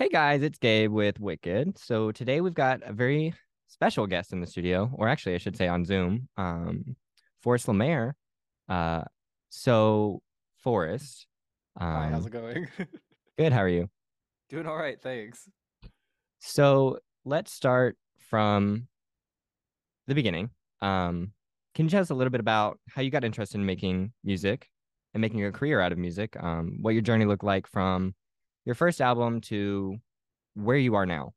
Hey guys, it's Gabe with Wicked. So today we've got a very special guest in the studio, or actually I should say on Zoom, Forrest LeMaire. So Forrest. Hi, how's it going? Good, how are you? Doing all right, thanks. So let's start from the beginning. Can you tell us a little bit about how you got interested in making music and making a career out of music, what your journey looked like from your first album to where you are now?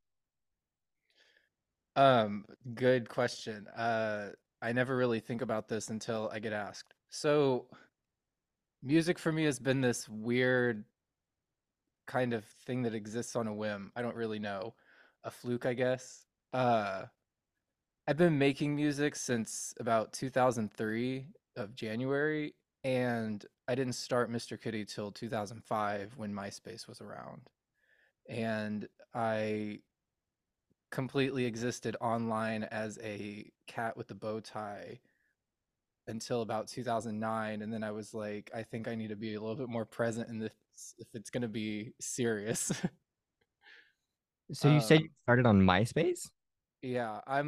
Good question. I never really think about this until I get asked. So music for me has been this weird kind of thing that exists on a whim. I don't really know. A fluke, I guess. I've been making music since about 2003 of January. And I didn't start Mr. Kitty till 2005 when MySpace was around. And I completely existed online as a cat with a bow tie until about 2009. And then I was like, I think I need to be a little bit more present in this if it's going to be serious. So you said you started on MySpace? Yeah, I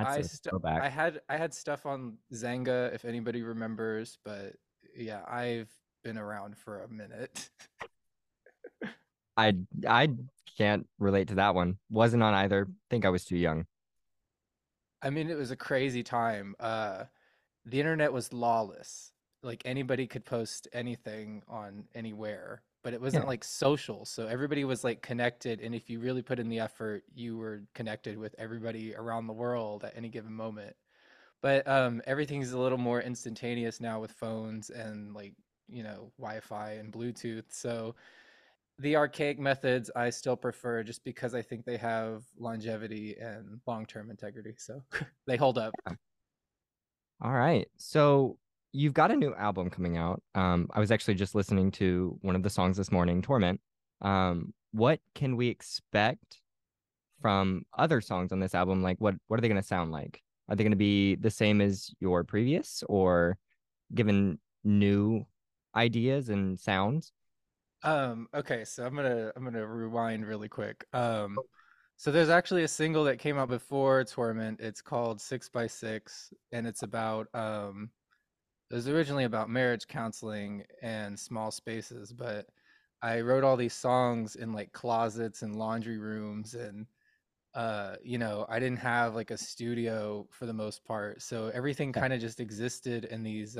had stuff on Zanga, if anybody remembers, but yeah, I've been around for a minute. I can't relate to that one. Wasn't on either. Think I was too young. I mean, it was a crazy time. The internet was lawless. Like anybody could post anything on anywhere, but it wasn't like social. So everybody was like connected. And if you really put in the effort, you were connected with everybody around the world at any given moment. But everything's a little more instantaneous now with phones and like, you know, Wi-Fi and Bluetooth. So the archaic methods I still prefer just because I think they have longevity and long-term integrity. So they hold up. Yeah. All right. So you've got a new album coming out. I was actually just listening to one of the songs this morning, Torment. What can we expect from other songs on this album? Like, what are they going to sound like? Are they going to be the same as your previous or given new ideas and sounds? Okay, so I'm going to rewind really quick. So there's actually a single that came out before Torment. It's called 6 by 6, and it's about it was originally about marriage counseling and small spaces, but I wrote all these songs in like closets and laundry rooms and, you know, I didn't have like a studio for the most part. So everything kind of just existed in these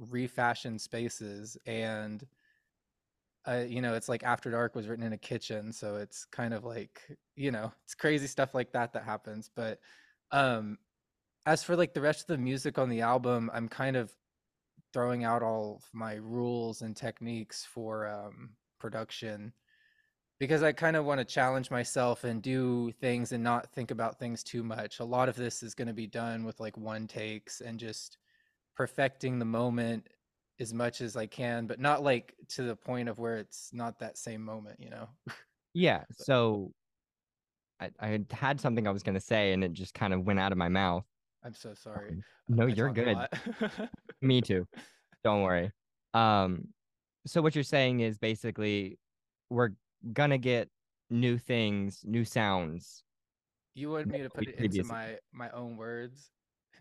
refashioned spaces. And, you know, it's like After Dark was written in a kitchen. So it's kind of like, you know, it's crazy stuff like that that happens. But as for like the rest of the music on the album, I'm kind of throwing out all of my rules and techniques for production because I kind of want to challenge myself and do things and not think about things too much. A lot of this is going to be done with like one takes and just perfecting the moment as much as I can, but not like to the point of where it's not that same moment, you know? Yeah. So I had something I was going to say and it just kind of went out of my mouth. I'm so sorry. No, you're good. Me too. Don't worry. So what you're saying is basically we're going to get new things, new sounds. You want me to put it into my own words?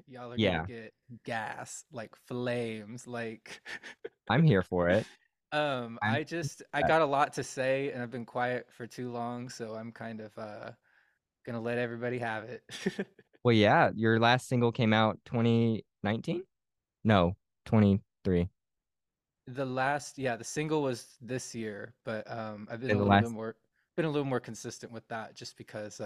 Y'all are going to get gas, like flames, like... I'm here for it. I got a lot to say and I've been quiet for too long, so I'm kind of going to let everybody have it. Well, yeah, your last single came out 2019? No, 23. The single was this year, but I've been a little more consistent with that just because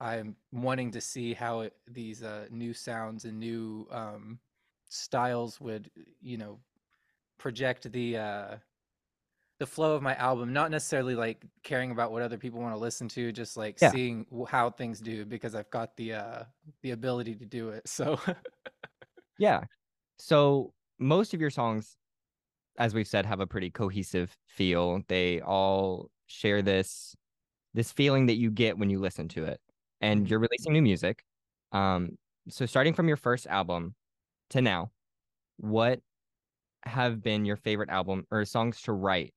I'm wanting to see how these new sounds and new styles would, you know, project the flow of my album, not necessarily like caring about what other people want to listen to, just like seeing how things do because I've got the ability to do it. So yeah. So most of your songs, as we've said, have a pretty cohesive feel. They all share this feeling that you get when you listen to it. And you're releasing new music. So starting from your first album to now, what have been your favorite album or songs to write?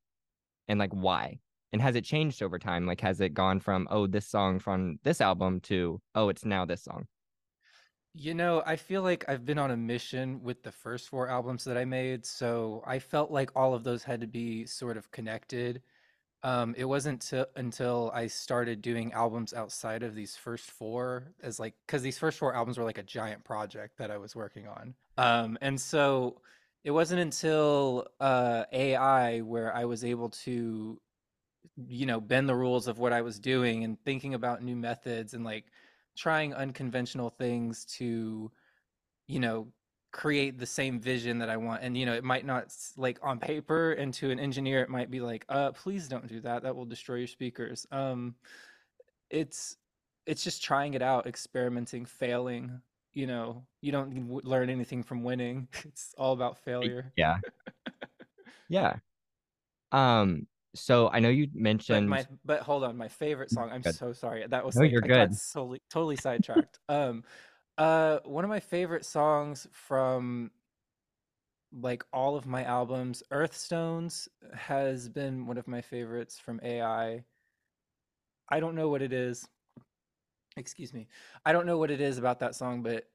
And like why And has it changed over time? Like, has it gone from, oh, this song from this album to, oh, it's now this song? You know, I feel like I've been on a mission with the first four albums that I made. So I felt like all of those had to be sort of connected. It wasn't until I started doing albums outside of these first four, as like, because these first four albums were like a giant project that I was working on. And so it wasn't until AI where I was able to, you know, bend the rules of what I was doing and thinking about new methods and like trying unconventional things to, you know, create the same vision that I want. And, you know, it might not, like, on paper, and to an engineer it might be like, please don't do that, that will destroy your speakers. It's just trying it out, experimenting, failing. You know, you don't learn anything from winning. It's all about failure. Yeah. Yeah. So I know you mentioned, but hold on, my favorite song. I'm good. So sorry. That was, no, like, you're good. Totally sidetracked. One of my favorite songs from like all of my albums, Earthstones has been one of my favorites from AI. I don't know what it is. Excuse me. I don't know what it is about that song, but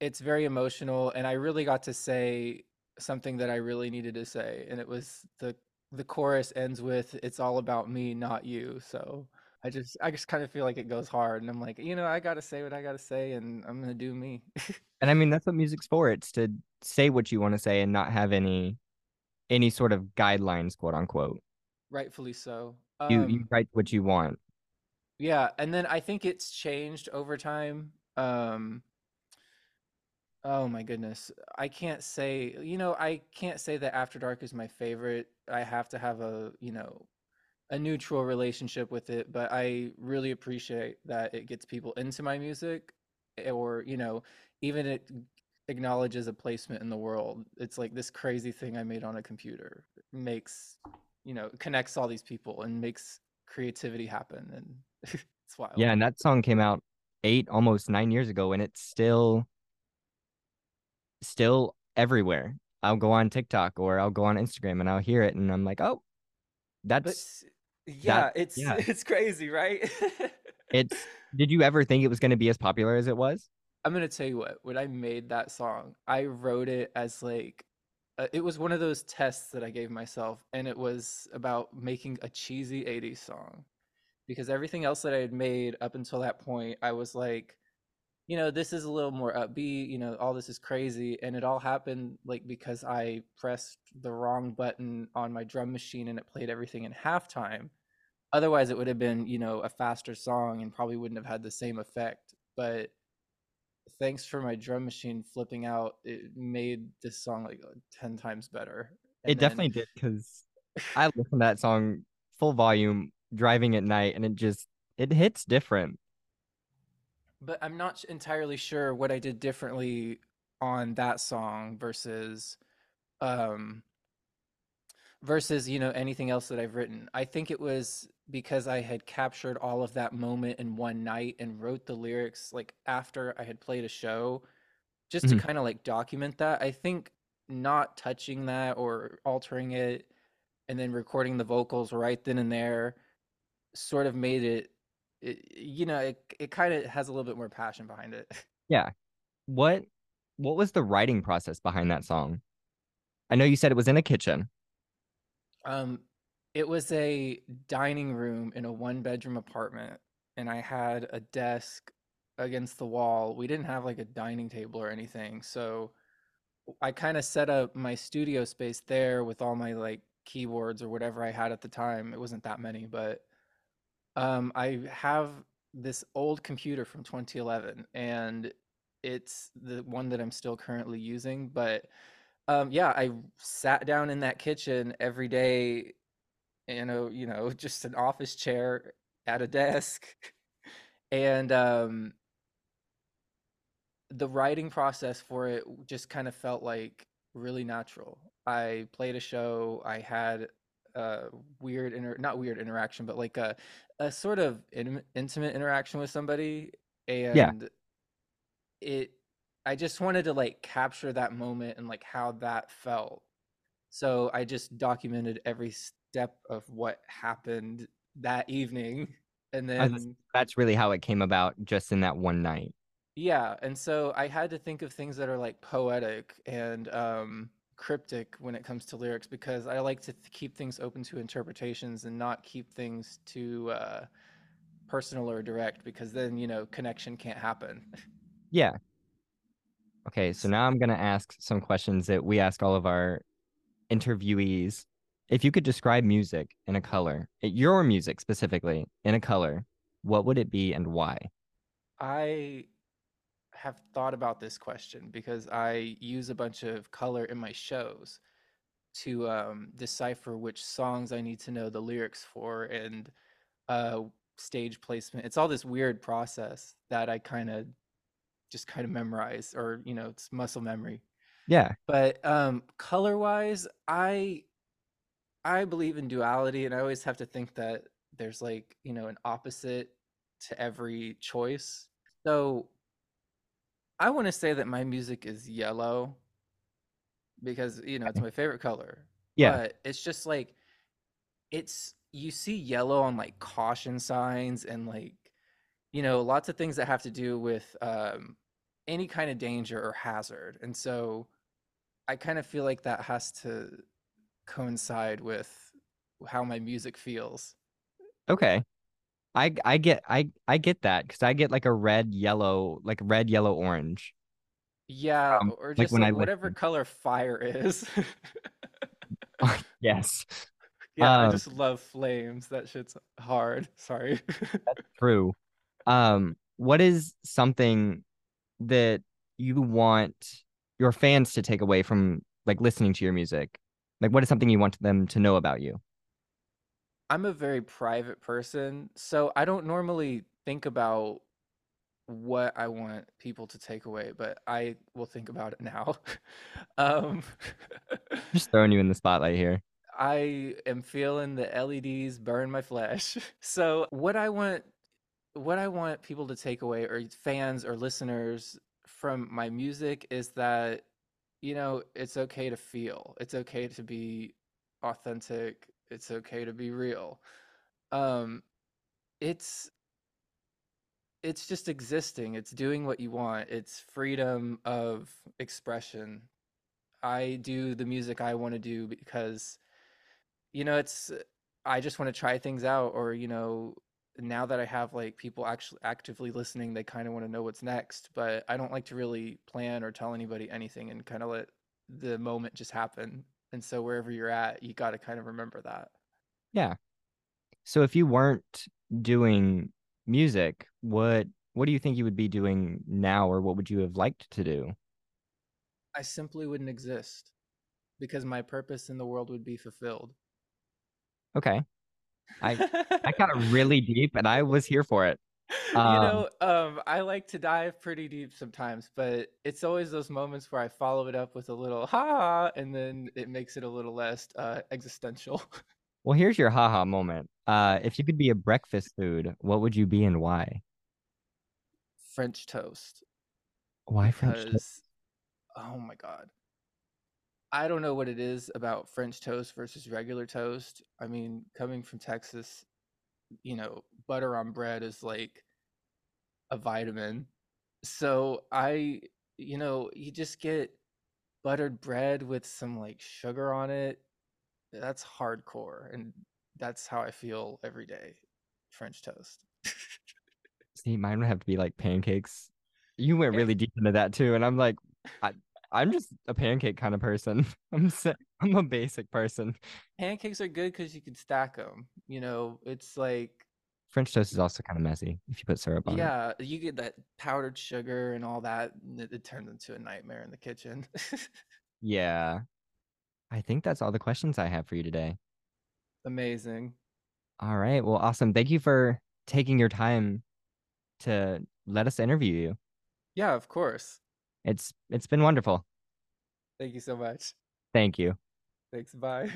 it's very emotional. And I really got to say something that I really needed to say. And it was the chorus ends with, it's all about me, not you. So I just kind of feel like it goes hard, and I'm like, you know, I gotta say what I gotta say, and I'm gonna do me. And I mean, that's what music's for. It's to say what you want to say and not have any sort of guidelines, quote unquote. Rightfully so. You write what you want. Yeah. And then I think it's changed over time. Oh my goodness. I can't say that After Dark is my favorite. I have to have a neutral relationship with it, but I really appreciate that it gets people into my music, or, you know, even it acknowledges a placement in the world. It's like this crazy thing I made on a computer makes, you know, connects all these people and makes creativity happen. And it's wild. Yeah. And that song came out almost 9 years ago, and it's still everywhere. I'll go on TikTok or I'll go on Instagram and I'll hear it, and I'm like, oh, that's, but, yeah, that, it's, yeah, it's crazy, right? Did you ever think it was going to be as popular as it was? I'm going to tell you what, when I made that song, I wrote it as like, it was one of those tests that I gave myself, and it was about making a cheesy 80s song, because everything else that I had made up until that point, I was like, you know, this is a little more upbeat, you know, all this is crazy. And it all happened like because I pressed the wrong button on my drum machine and it played everything in halftime. Otherwise it would have been, you know, a faster song and probably wouldn't have had the same effect. But thanks for my drum machine flipping out, it made this song like 10 times better. And it definitely did, because I listened to that song full volume driving at night, and it hits different. But I'm not entirely sure what I did differently on that song versus, you know, anything else that I've written. I think it was because I had captured all of that moment in one night and wrote the lyrics like after I had played a show, just to kind of like document that. I think not touching that or altering it and then recording the vocals right then and there sort of made it, you know, it kind of has a little bit more passion behind it. Yeah. What was the writing process behind that song? I know you said it was in a kitchen. It was a dining room in a one-bedroom apartment, and I had a desk against the wall. We didn't have like a dining table or anything, so I kind of set up my studio space there with all my like keyboards or whatever I had at the time. It wasn't that many, but I have this old computer from 2011, and it's the one that I'm still currently using. But yeah, I sat down in that kitchen every day, you know, just an office chair at a desk. And the writing process for it just kind of felt like really natural. I played a show. I had not weird interaction, but like a sort of intimate interaction with somebody, and yeah, I just wanted to like capture that moment and like how that felt. So I just documented every step of what happened that evening. And then that's really how it came about, just in that one night. Yeah. And so I had to think of things that are like poetic and cryptic when it comes to lyrics, because I like to keep things open to interpretations and not keep things too personal or direct, because then, you know, connection can't happen. Yeah. Okay. So now I'm going to ask some questions that we ask all of our interviewees. If you could describe music in a color, your music specifically in a color, what would it be and why? I have thought about this question because I use a bunch of color in my shows to decipher which songs I need to know the lyrics for and stage placement. It's all this weird process that I kind of memorize, or, you know, it's muscle memory. Yeah. But color wise, I believe in duality, and I always have to think that there's, like, you know, an opposite to every choice. So I want to say that my music is yellow because, you know, it's my favorite color. Yeah. But it's just like, you see yellow on like caution signs and, like, you know, lots of things that have to do with any kind of danger or hazard. And so I kind of feel like that has to coincide with how my music feels. Okay. I get that, because I get like a red, yellow, orange. Yeah, or just like whatever color fire is. Yes. Yeah, I just love flames. That shit's hard. Sorry. That's true. What is something that you want your fans to take away from, like, listening to your music? Like, what is something you want them to know about you? I'm a very private person, so I don't normally think about what I want people to take away, but I will think about it now. Just throwing you in the spotlight here. I am feeling the LEDs burn my flesh. So what I want people to take away, or fans or listeners, from my music is that, you know, it's okay to feel. It's okay to be authentic. It's okay to be real. It's just existing. It's doing what you want. It's freedom of expression. I do the music I want to do because, you know, I just want to try things out, or, you know, now that I have, like, people actually actively listening, they kind of want to know what's next, but I don't like to really plan or tell anybody anything, and kind of let the moment just happen. And so wherever you're at, you got to kind of remember that. Yeah. So if you weren't doing music, what do you think you would be doing now, or what would you have liked to do? I simply wouldn't exist, because my purpose in the world would be fulfilled. Okay. I got really deep, and I was here for it. I like to dive pretty deep sometimes, but it's always those moments where I follow it up with a little ha-ha, and then it makes it a little less existential. Well, here's your ha-ha moment. If you could be a breakfast food, what would you be and why? French toast. Why French toast? Oh my God. I don't know what it is about French toast versus regular toast. I mean, coming from Texas, you know, butter on bread is like a vitamin. So you know, you just get buttered bread with some, like, sugar on it. That's hardcore. And that's how I feel every day. French toast. See, mine would have to be like pancakes. You went really deep into that too. And I'm like, I'm just a pancake kind of person. I'm a basic person. Pancakes are good because you can stack them. You know, it's like French toast is also kind of messy if you put syrup on it. Yeah, you get that powdered sugar and all that. And it turns into a nightmare in the kitchen. Yeah. I think that's all the questions I have for you today. Amazing. All right. Well, awesome. Thank you for taking your time to let us interview you. Yeah, of course. It's been wonderful. Thank you so much. Thank you. Thanks. Bye.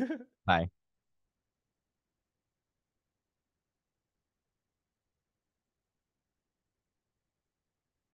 Bye.